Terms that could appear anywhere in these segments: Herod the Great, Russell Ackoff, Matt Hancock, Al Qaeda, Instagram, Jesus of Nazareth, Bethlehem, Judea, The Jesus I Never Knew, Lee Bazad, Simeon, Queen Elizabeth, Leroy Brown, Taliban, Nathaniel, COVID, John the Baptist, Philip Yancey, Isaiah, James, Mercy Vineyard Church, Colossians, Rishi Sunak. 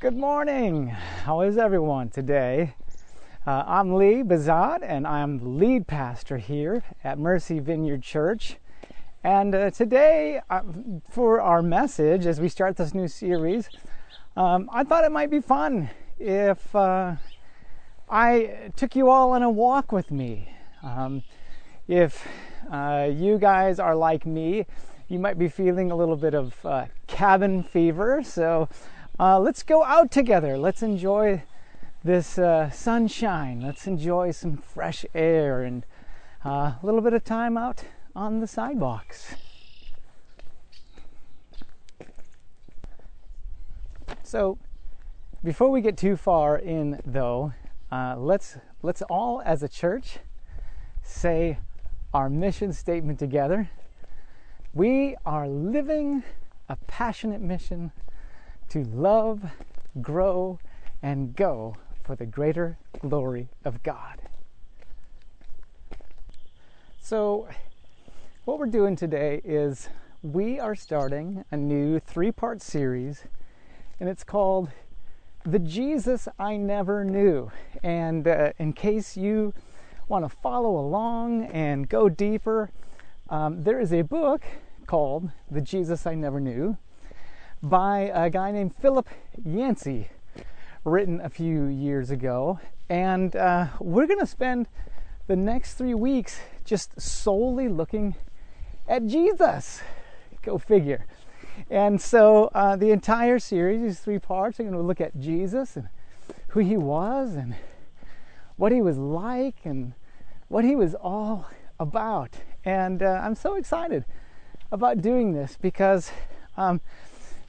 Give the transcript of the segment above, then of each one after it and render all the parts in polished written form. Good morning. How is everyone today? I'm Lee Bazad, and I'm the lead pastor here at Mercy Vineyard Church. And today, for our message, as we start this new series, I thought it might be fun if I took you all on a walk with me. If you guys are like me, you might be feeling a little bit of cabin fever, so let's go out together. Let's enjoy this sunshine. Let's enjoy some fresh air and a little bit of time out on the sidewalks. So before we get too far in, though, let's all as a church say our mission statement together. We are living a passionate mission to love, grow, and go for the greater glory of God. So, what we're doing today is we are starting a new three-part series, and it's called The Jesus I Never Knew. And in case you want to follow along and go deeper, there is a book called The Jesus I Never Knew by a guy named Philip Yancey, written a few years ago. And we're going to spend the next 3 weeks just solely looking at Jesus. Go figure. And so the entire series, these three parts, are going to look at Jesus and who he was and what he was like and what he was all about. And I'm so excited about doing this because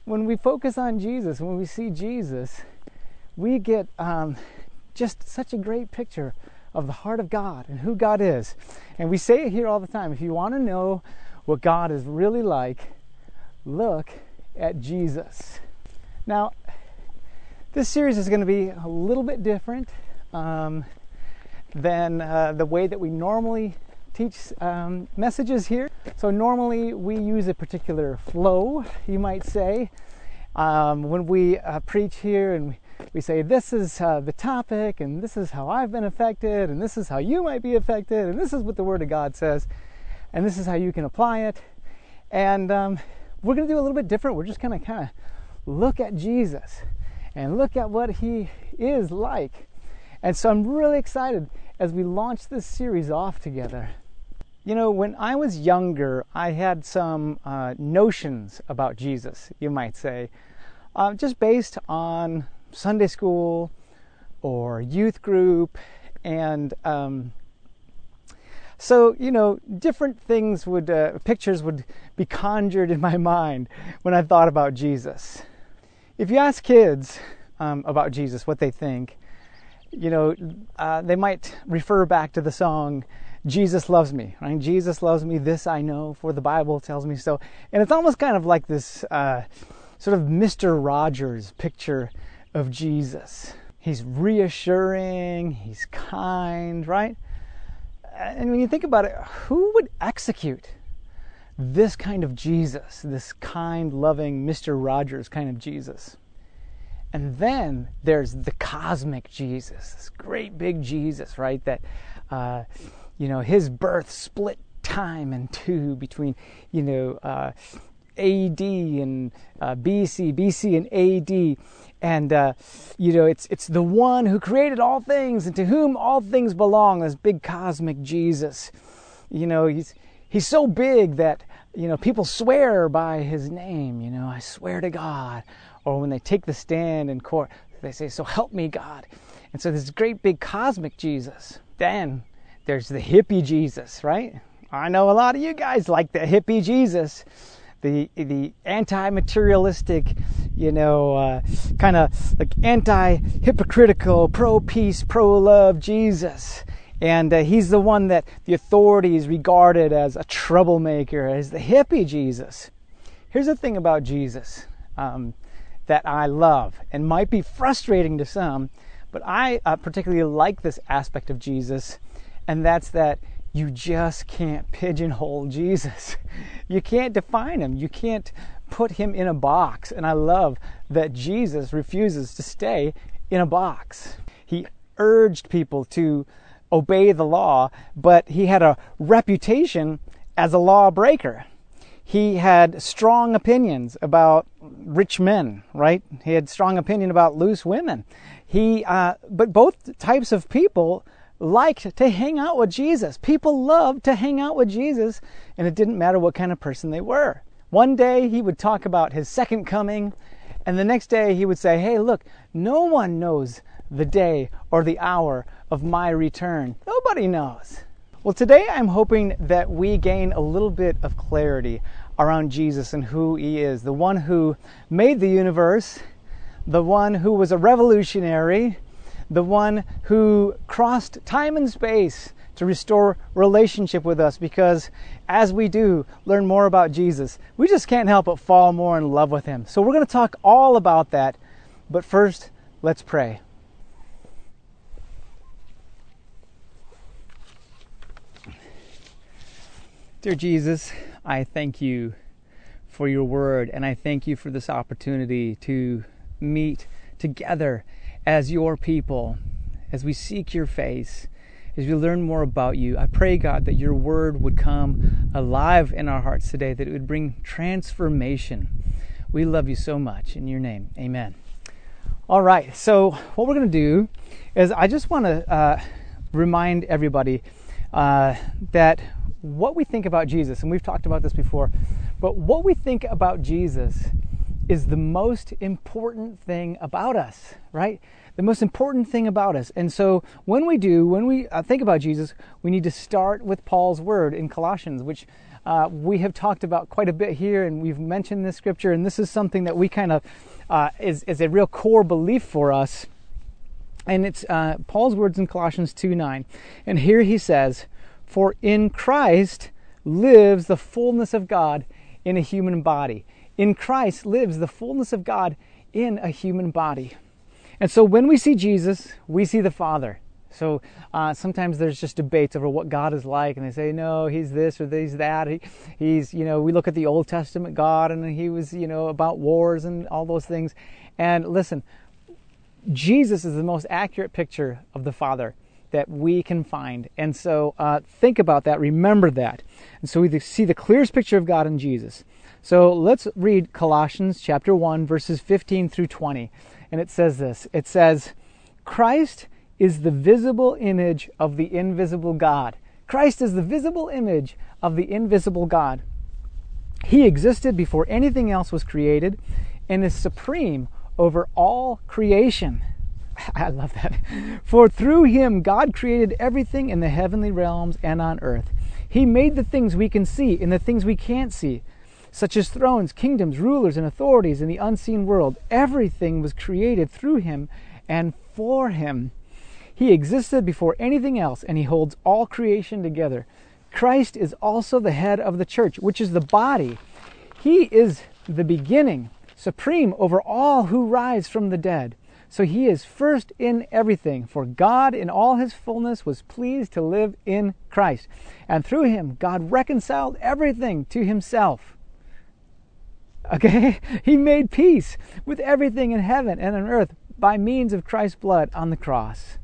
when we focus on Jesus, when we see Jesus, we get just such a great picture of the heart of God and who God is. And we say it here all the time. If you want to know what God is really like, look at Jesus. Now, this series is going to be a little bit different than the way that we normally teach messages here. So normally we use a particular flow, you might say, when we preach here, and we say this is the topic, and this is how I've been affected, and this is how you might be affected, and this is what the Word of God says, and this is how you can apply it. And we're going to do a little bit different. We're just going to kind of look at Jesus and look at what he is like. And so I'm really excited as we launch this series off together. You know, when I was younger, I had some notions about Jesus, you might say, just based on Sunday school or youth group. And so, you know, different things would, pictures would be conjured in my mind when I thought about Jesus. If you ask kids about Jesus, what they think, you know, they might refer back to the song, Jesus Loves Me, right? Jesus loves me, this I know, for the Bible tells me so. And it's almost kind of like this sort of Mr. Rogers picture of Jesus. He's reassuring, he's kind, right? And when you think about it, who would execute this kind of Jesus, this kind, loving, Mr. Rogers kind of Jesus? And then there's the cosmic Jesus, this great big Jesus, right? That, you know, his birth split time in two between, you know, AD and BC and AD. And, you know, it's the one who created all things and to whom all things belong, this big cosmic Jesus. You know, he's so big that, you know, people swear by his name, you know, I swear to God. Or when they take the stand in court, they say, so help me God. And so this great big cosmic Jesus. Then there's the hippie Jesus, right? I know a lot of you guys like the hippie Jesus, the anti-materialistic, you know, kind of like anti-hypocritical, pro-peace, pro-love Jesus. And he's the one that the authorities regarded as a troublemaker, as the hippie Jesus. Here's the thing about Jesus that I love and might be frustrating to some, but I particularly like this aspect of Jesus, and that's that you just can't pigeonhole Jesus. You can't define him. You can't put him in a box. And I love that Jesus refuses to stay in a box. He urged people to obey the law, but he had a reputation as a lawbreaker. He had strong opinions about rich men, right? He had strong opinion about loose women. But both types of people liked to hang out with Jesus. People loved to hang out with Jesus, and it didn't matter what kind of person they were. One day he would talk about his second coming, and the next day he would say, hey, look, no one knows the day or the hour of my return. Nobody knows. Well, today I'm hoping that we gain a little bit of clarity around Jesus and who he is, the one who made the universe, the one who was a revolutionary, the one who crossed time and space to restore relationship with us, because as we do learn more about Jesus, we just can't help but fall more in love with him. So we're going to talk all about that, but first, let's pray. Dear Jesus, I thank you for your word, and I thank you for this opportunity to meet together as your people, as we seek your face, as we learn more about you. I pray, God, that your word would come alive in our hearts today, that it would bring transformation. We love you so much. In your name, amen. All right, so what we're going to do is I just want to remind everybody that what we think about Jesus, and we've talked about this before, but what we think about Jesus is the most important thing about us, right? The most important thing about us. And so when we think about Jesus, we need to start with Paul's word in Colossians, which we have talked about quite a bit here, and we've mentioned this scripture, and this is something that we kind of is a real core belief for us. And it's Paul's words in Colossians 2:9. And here he says, for in Christ lives the fullness of God in a human body. In Christ lives the fullness of God in a human body. And so when we see Jesus, we see the Father. So sometimes there's just debates over what God is like, and they say, no, he's this or he's that. He's, you know, we look at the Old Testament God, and he was, you know, about wars and all those things. And listen, Jesus is the most accurate picture of the Father that we can find. And so think about that, remember that. And so we see the clearest picture of God in Jesus. So let's read Colossians chapter 1, verses 15 through 20. And it says this, it says, Christ is the visible image of the invisible God. Christ is the visible image of the invisible God. He existed before anything else was created and is supreme over all creation. I love that. For through him, God created everything in the heavenly realms and on earth. He made the things we can see and the things we can't see, such as thrones, kingdoms, rulers, and authorities in the unseen world. Everything was created through him and for him. He existed before anything else, and he holds all creation together. Christ is also the head of the church, which is the body. He is the beginning, supreme over all who rise from the dead. So he is first in everything, for God in all his fullness was pleased to live in Christ. And through him, God reconciled everything to himself. Okay? He made peace with everything in heaven and on earth by means of Christ's blood on the cross.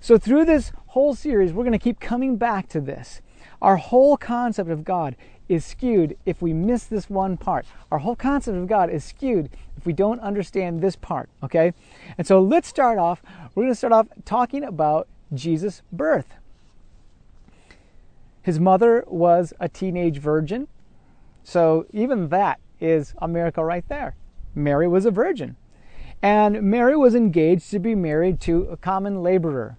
So through this whole series, we're going to keep coming back to this. Our whole concept of God is skewed if we miss this one part. Our whole concept of God is skewed if we don't understand this part, okay? And so let's start off, we're going to start off talking about Jesus' birth. His mother was a teenage virgin, so even that is a miracle right there. Mary was a virgin, and Mary was engaged to be married to a common laborer.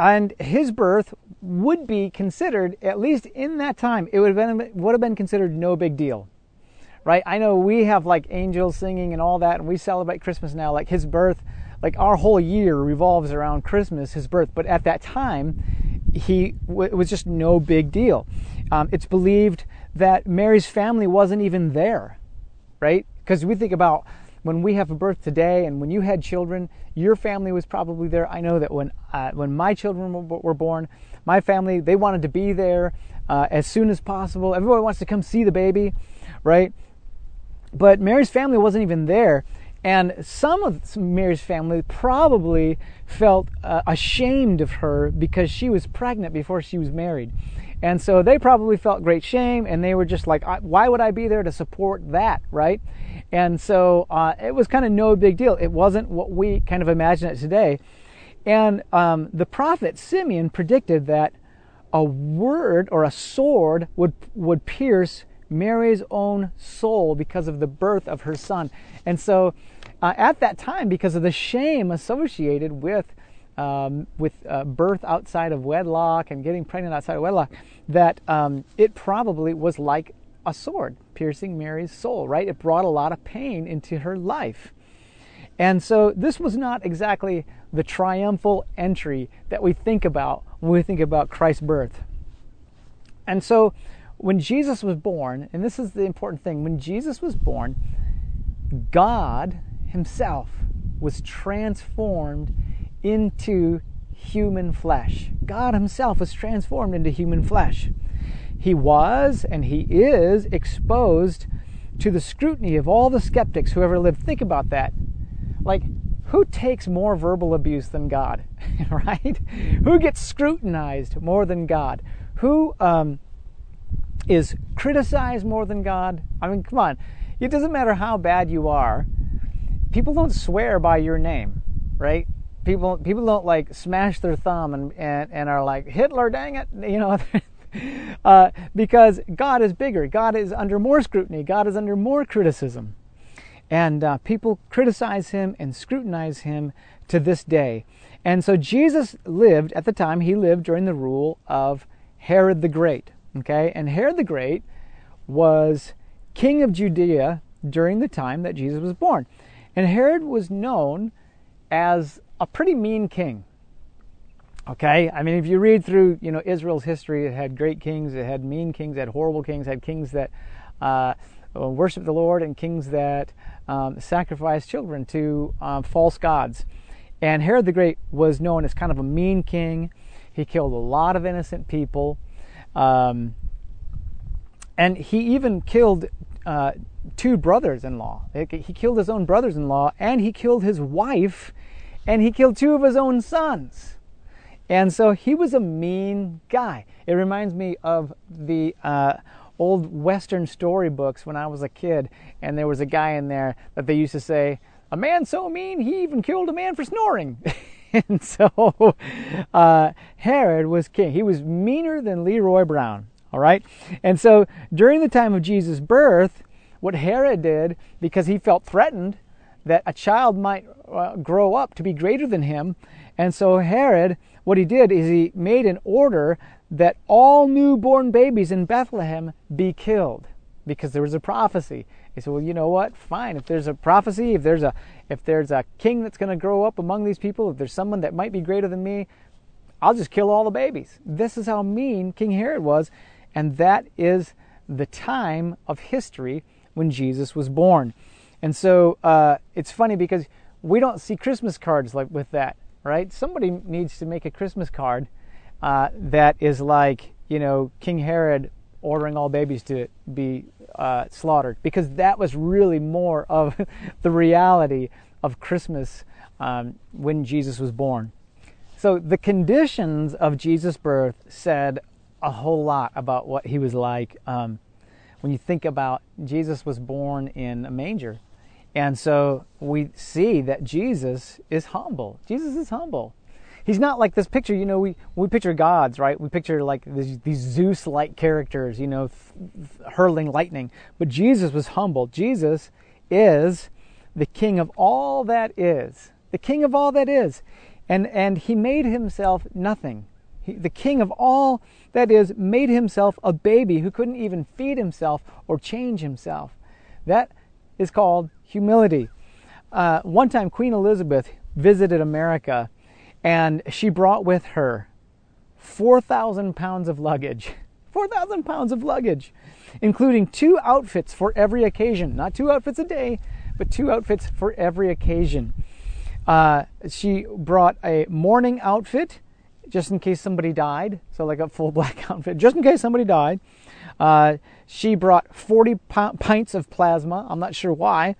And his birth would be considered, at least in that time, it would have been considered no big deal, right? I know we have like angels singing and all that, and we celebrate Christmas now. Like his birth, like our whole year revolves around Christmas, his birth. But at that time, it was just no big deal. It's believed that Mary's family wasn't even there, right? Because we think about when we have a birth today, and when you had children, your family was probably there. I know that when my children were born, my family, they wanted to be there as soon as possible. Everyone wants to come see the baby, right? But Mary's family wasn't even there. And some of Mary's family probably felt ashamed of her because she was pregnant before she was married. And so they probably felt great shame, and they were just like, why would I be there to support that, right? And so it was kind of no big deal. It wasn't what we kind of imagine it today. And the prophet Simeon predicted that a word or a sword would pierce Mary's own soul because of the birth of her son. And so at that time, because of the shame associated with birth outside of wedlock and getting pregnant outside of wedlock, that it probably was like a sword piercing Mary's soul, right? It brought a lot of pain into her life. And so this was not exactly the triumphal entry that we think about when we think about Christ's birth. And so when Jesus was born, and this is the important thing, when Jesus was born, God himself was transformed into human flesh. God himself was transformed into human flesh. He was and he is exposed to the scrutiny of all the skeptics who ever lived. Think about that. Like, who takes more verbal abuse than God, right? Who gets scrutinized more than God? Who is criticized more than God? I mean, come on. It doesn't matter how bad you are. People don't swear by your name, right? People don't like smash their thumb and are like, Hitler, dang it, you know, because God is bigger. God is under more scrutiny. God is under more criticism. And people criticize him and scrutinize him to this day. And so Jesus lived, at the time, he lived during the rule of Herod the Great. Okay, and Herod the Great was king of Judea during the time that Jesus was born. And Herod was known as a pretty mean king. Okay, I mean, if you read through, you know, Israel's history, it had great kings, it had mean kings, it had horrible kings, it had kings that worshiped the Lord and kings that sacrificed children to false gods. And Herod the Great was known as kind of a mean king. He killed a lot of innocent people. And he even killed two brothers-in-law. He killed his own brothers-in-law, and he killed his wife, and he killed two of his own sons. And so he was a mean guy. It reminds me of the old Western storybooks when I was a kid, and there was a guy in there that they used to say, a man so mean he even killed a man for snoring. And so Herod was king. He was meaner than Leroy Brown, all right? And so during the time of Jesus' birth, what Herod did, because he felt threatened that a child might grow up to be greater than him, and so Herod, what he did is he made an order that all newborn babies in Bethlehem be killed because there was a prophecy. He said, well, you know what? Fine. If there's a prophecy, if there's a king that's going to grow up among these people, if there's someone that might be greater than me, I'll just kill all the babies. This is how mean King Herod was. And that is the time of history when Jesus was born. And so it's funny because we don't see Christmas cards like with that, right? Somebody needs to make a Christmas card that is like, you know, King Herod ordering all babies to be slaughtered, because that was really more of the reality of Christmas when Jesus was born. So the conditions of Jesus' birth said a whole lot about what he was like. When you think about Jesus was born in a manger, and so we see that Jesus is humble. Jesus is humble. He's not like this picture, you know, we picture gods, right? We picture like these Zeus-like characters, you know, hurling lightning. But Jesus was humble. Jesus is the king of all that is. The king of all that is. And he made himself nothing. The king of all that is made himself a baby who couldn't even feed himself or change himself. That is called humility. One time, Queen Elizabeth visited America, and she brought with her 4,000 pounds of luggage. 4,000 pounds of luggage, including two outfits for every occasion. Not two outfits a day, but two outfits for every occasion. She brought a morning outfit just in case somebody died, so like a full black outfit, just in case somebody died. She brought 40 pints of plasma. I'm not sure why.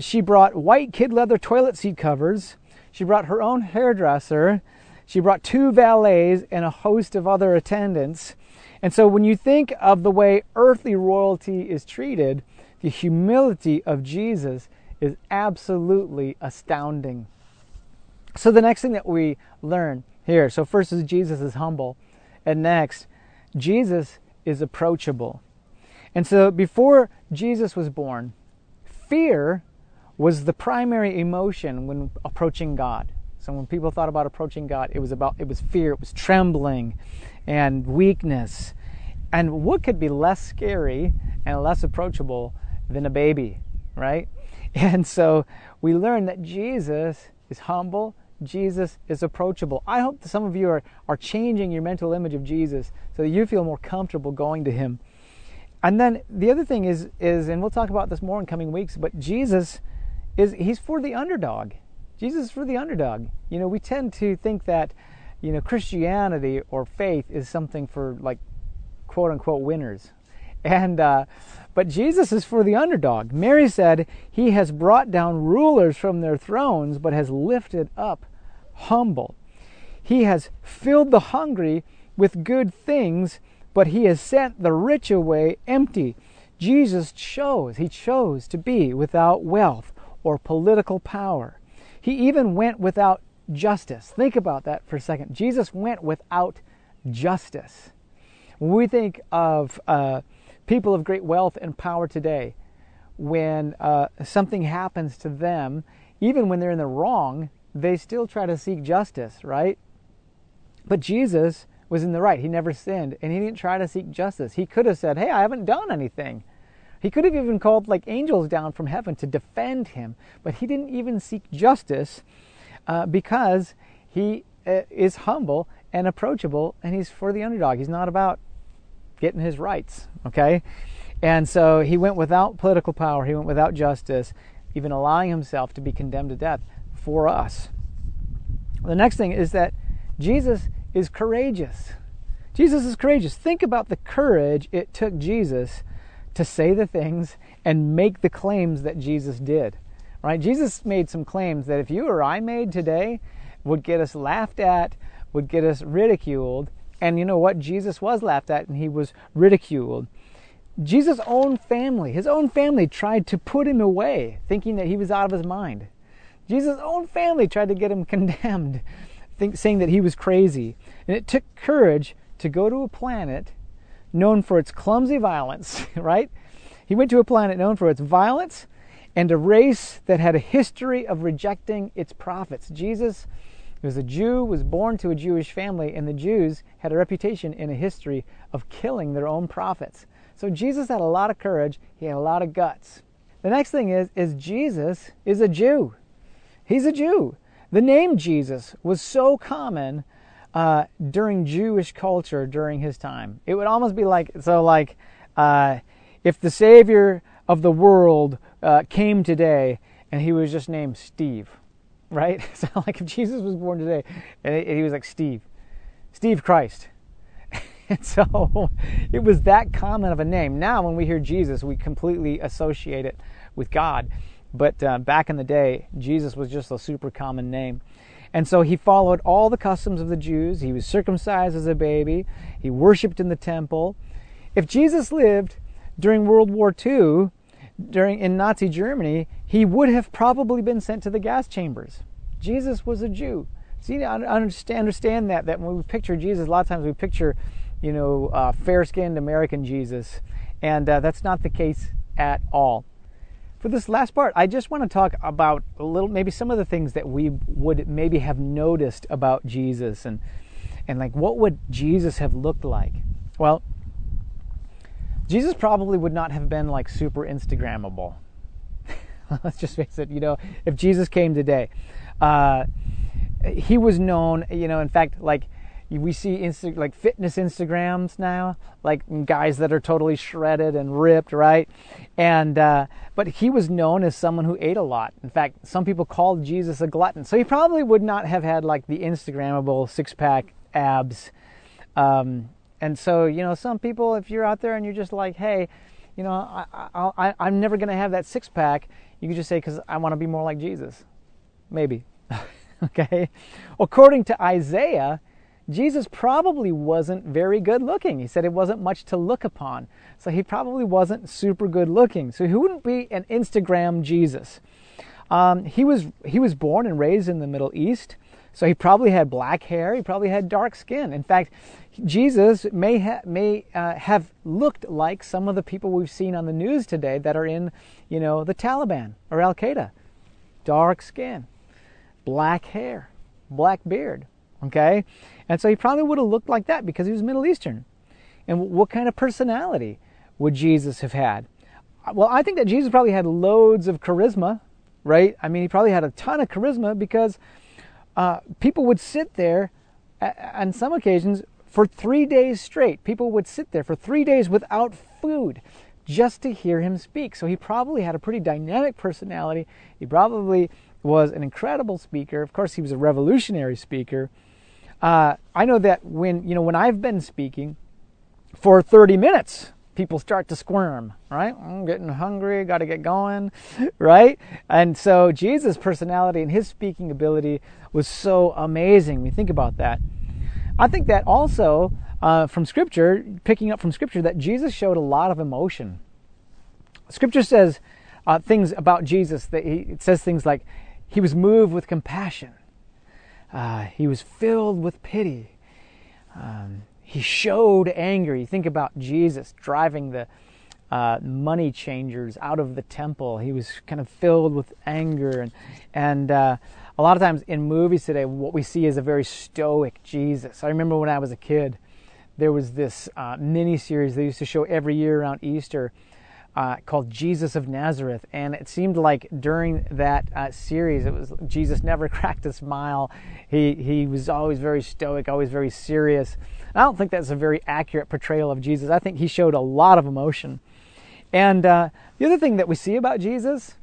She brought white kid leather toilet seat covers. She brought her own hairdresser. She brought 2 valets and a host of other attendants. And so when you think of the way earthly royalty is treated, the humility of Jesus is absolutely astounding. So the next thing that we learn here, so first is Jesus is humble, and next, Jesus is approachable. And so before Jesus was born, fear was the primary emotion when approaching God. So when people thought about approaching God, it was fear, it was trembling and weakness. And what could be less scary and less approachable than a baby, right? And so we learn that Jesus is humble, Jesus is approachable. I hope that some of you are changing your mental image of Jesus so that you feel more comfortable going to him. And then the other thing is, and we'll talk about this more in coming weeks, but Jesus he's for the underdog. Jesus is for the underdog. You know, we tend to think that, you know, Christianity or faith is something for, like, quote unquote winners. And but Jesus is for the underdog. Mary said, he has brought down rulers from their thrones, but has lifted up humble. He has filled the hungry with good things, but he has sent the rich away empty. Jesus chose to be without wealth or political power. He even went without justice. Think about that for a second. Jesus went without justice. When we think of people of great wealth and power today, when something happens to them, even when they're in the wrong, they still try to seek justice, right? But Jesus was in the right. He never sinned, and he didn't try to seek justice. He could have said, hey, I haven't done anything. He could have even called like angels down from heaven to defend him, but he didn't even seek justice because he is humble and approachable, and he's for the underdog. He's not about getting his rights, okay? And so he went without political power. He went without justice, even allowing himself to be condemned to death for us. The next thing is that Jesus is courageous. Jesus is courageous. Think about the courage it took Jesus to say the things and make the claims that Jesus did, right? Jesus made some claims that if you or I made today would get us laughed at, would get us ridiculed. And you know what? Jesus was laughed at and he was ridiculed. Jesus' own family, tried to put him away, thinking that he was out of his mind. Jesus' own family tried to get him condemned, saying that he was crazy. And it took courage to go to a planet known for its clumsy violence, right? He went to a planet known for its violence and a race that had a history of rejecting its prophets. Jesus was a Jew, was born to a Jewish family, and the Jews had a reputation and a history of killing their own prophets. So Jesus had a lot of courage. He had a lot of guts. The next thing is Jesus is a Jew. He's a Jew. The name Jesus was so common during Jewish culture during his time. It would almost be like, if the Savior of the world came today and he was just named Steve, right? So like if Jesus was born today and he was like Steve Christ. And so it was that common of a name. Now when we hear Jesus, we completely associate it with God. But back in the day, Jesus was just a super common name. And so he followed all the customs of the Jews. He was circumcised as a baby. He worshiped in the temple. If Jesus lived during World War II, in Nazi Germany, he would have probably been sent to the gas chambers. Jesus was a Jew. See, I understand that when we picture Jesus, a lot of times we picture, you know, fair-skinned American Jesus, and that's not the case at all. For this last part, I just want to talk about maybe some of the things that we would maybe have noticed about Jesus, and like what would Jesus have looked like? Well, Jesus probably would not have been like super Instagrammable. Let's just face it, you know, if Jesus came today, he was known, you know, in fact, like, we see like fitness Instagrams now, like guys that are totally shredded and ripped, right? And but he was known as someone who ate a lot. In fact, some people called Jesus a glutton. So he probably would not have had like the Instagrammable six-pack abs. And so, you know, some people, if you're out there and you're just like, hey, you know, I'm never going to have that six-pack, you could just say, because I want to be more like Jesus. Maybe. Okay? According to Isaiah, Jesus probably wasn't very good looking. He said it wasn't much to look upon. So he probably wasn't super good looking. So he wouldn't be an Instagram Jesus. He was born and raised in the Middle East. So he probably had black hair. He probably had dark skin. In fact, Jesus may have looked like some of the people we've seen on the news today that are in, you know, the Taliban or Al Qaeda. Dark skin, black hair, black beard. Okay? And so he probably would have looked like that because he was Middle Eastern. And what kind of personality would Jesus have had? Well, I think that Jesus probably had loads of charisma, right? I mean, he probably had a ton of charisma because people would sit there on some occasions for 3 days straight. People would sit there for 3 days without food just to hear him speak. So he probably had a pretty dynamic personality. He probably was an incredible speaker. Of course, he was a revolutionary speaker. I know that when I've been speaking for 30 minutes, people start to squirm, right? I'm getting hungry, got to get going, right? And so Jesus' personality and his speaking ability was so amazing. We think about that. I think that also from Scripture, picking up from Scripture, that Jesus showed a lot of emotion. Scripture says things about Jesus. It says things like, he was moved with compassion. He was filled with pity. He showed anger. You think about Jesus driving the money changers out of the temple. He was kind of filled with anger. And a lot of times in movies today, what we see is a very stoic Jesus. I remember when I was a kid, there was this mini-series they used to show every year around Easter called Jesus of Nazareth, and it seemed like during that series, it was Jesus never cracked a smile. He was always very stoic, always very serious. I don't think that's a very accurate portrayal of Jesus. I think he showed a lot of emotion. And the other thing that we see about Jesus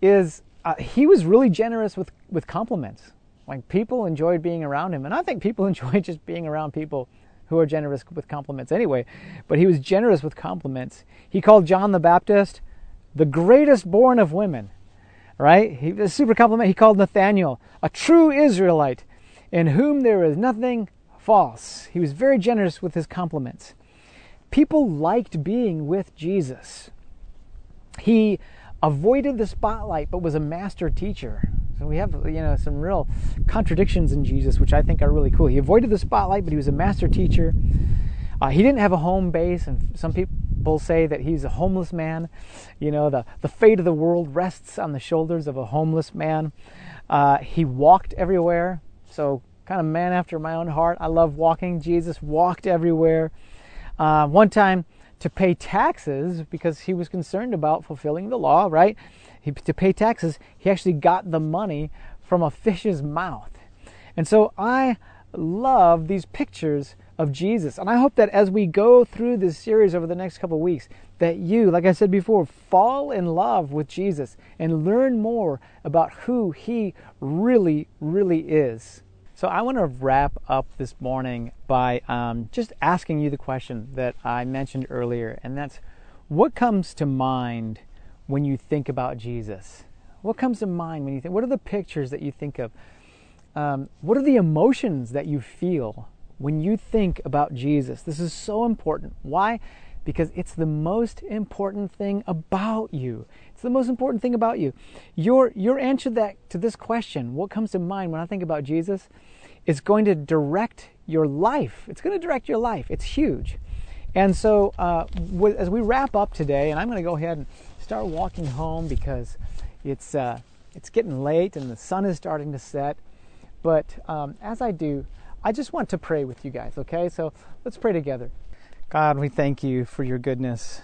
is he was really generous with compliments. Like, people enjoyed being around him, and I think people enjoy just being around people who are generous with compliments anyway. But he was generous with compliments. He called John the Baptist the greatest born of women, right? He was super compliment. He called Nathaniel a true Israelite in whom there is nothing false. He was very generous with his compliments. People liked being with Jesus. He avoided the spotlight but was a master teacher. So we have, some real contradictions in Jesus, which I think are really cool. He avoided the spotlight, but he was a master teacher. He didn't have a home base, and some people say that he's a homeless man. You know, the fate of the world rests on the shoulders of a homeless man. He walked everywhere, so kind of man after my own heart. I love walking. Jesus walked everywhere. One time, to pay taxes, because he was concerned about fulfilling the law, right? To pay taxes, he actually got the money from a fish's mouth. And so I love these pictures of Jesus. And I hope that as we go through this series over the next couple of weeks, that you, like I said before, fall in love with Jesus and learn more about who he really, really is. So I want to wrap up this morning by just asking you the question that I mentioned earlier, and that's, what comes to mind when you think about Jesus? What comes to mind when you think? What are the pictures that you think of? What are the emotions that you feel when you think about Jesus? This is so important. Why? Because it's the most important thing about you. It's the most important thing about you. Your answer to this question, what comes to mind when I think about Jesus, is going to direct your life. It's going to direct your life. It's huge. And so as we wrap up today, and I'm going to go ahead and start walking home because it's getting late and the sun is starting to set. But as I do, I just want to pray with you guys, okay? So let's pray together. God, we thank you for your goodness.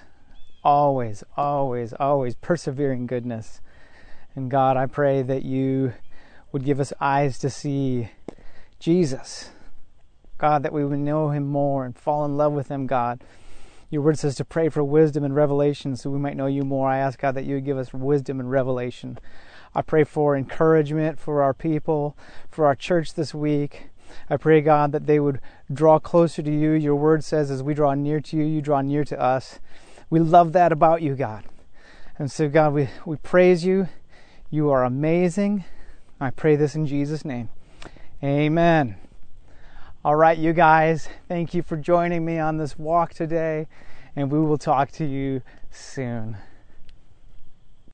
Always, always, always persevering goodness. And God, I pray that you would give us eyes to see Jesus. God, that we would know him more and fall in love with him, God. Your word says to pray for wisdom and revelation so we might know you more. I ask, God, that you would give us wisdom and revelation. I pray for encouragement for our people, for our church this week. I pray, God, that they would draw closer to you. Your word says as we draw near to you, you draw near to us. We love that about you, God. And so, God, we praise you. You are amazing. I pray this in Jesus' name. Amen. All right, you guys, thank you for joining me on this walk today, and we will talk to you soon.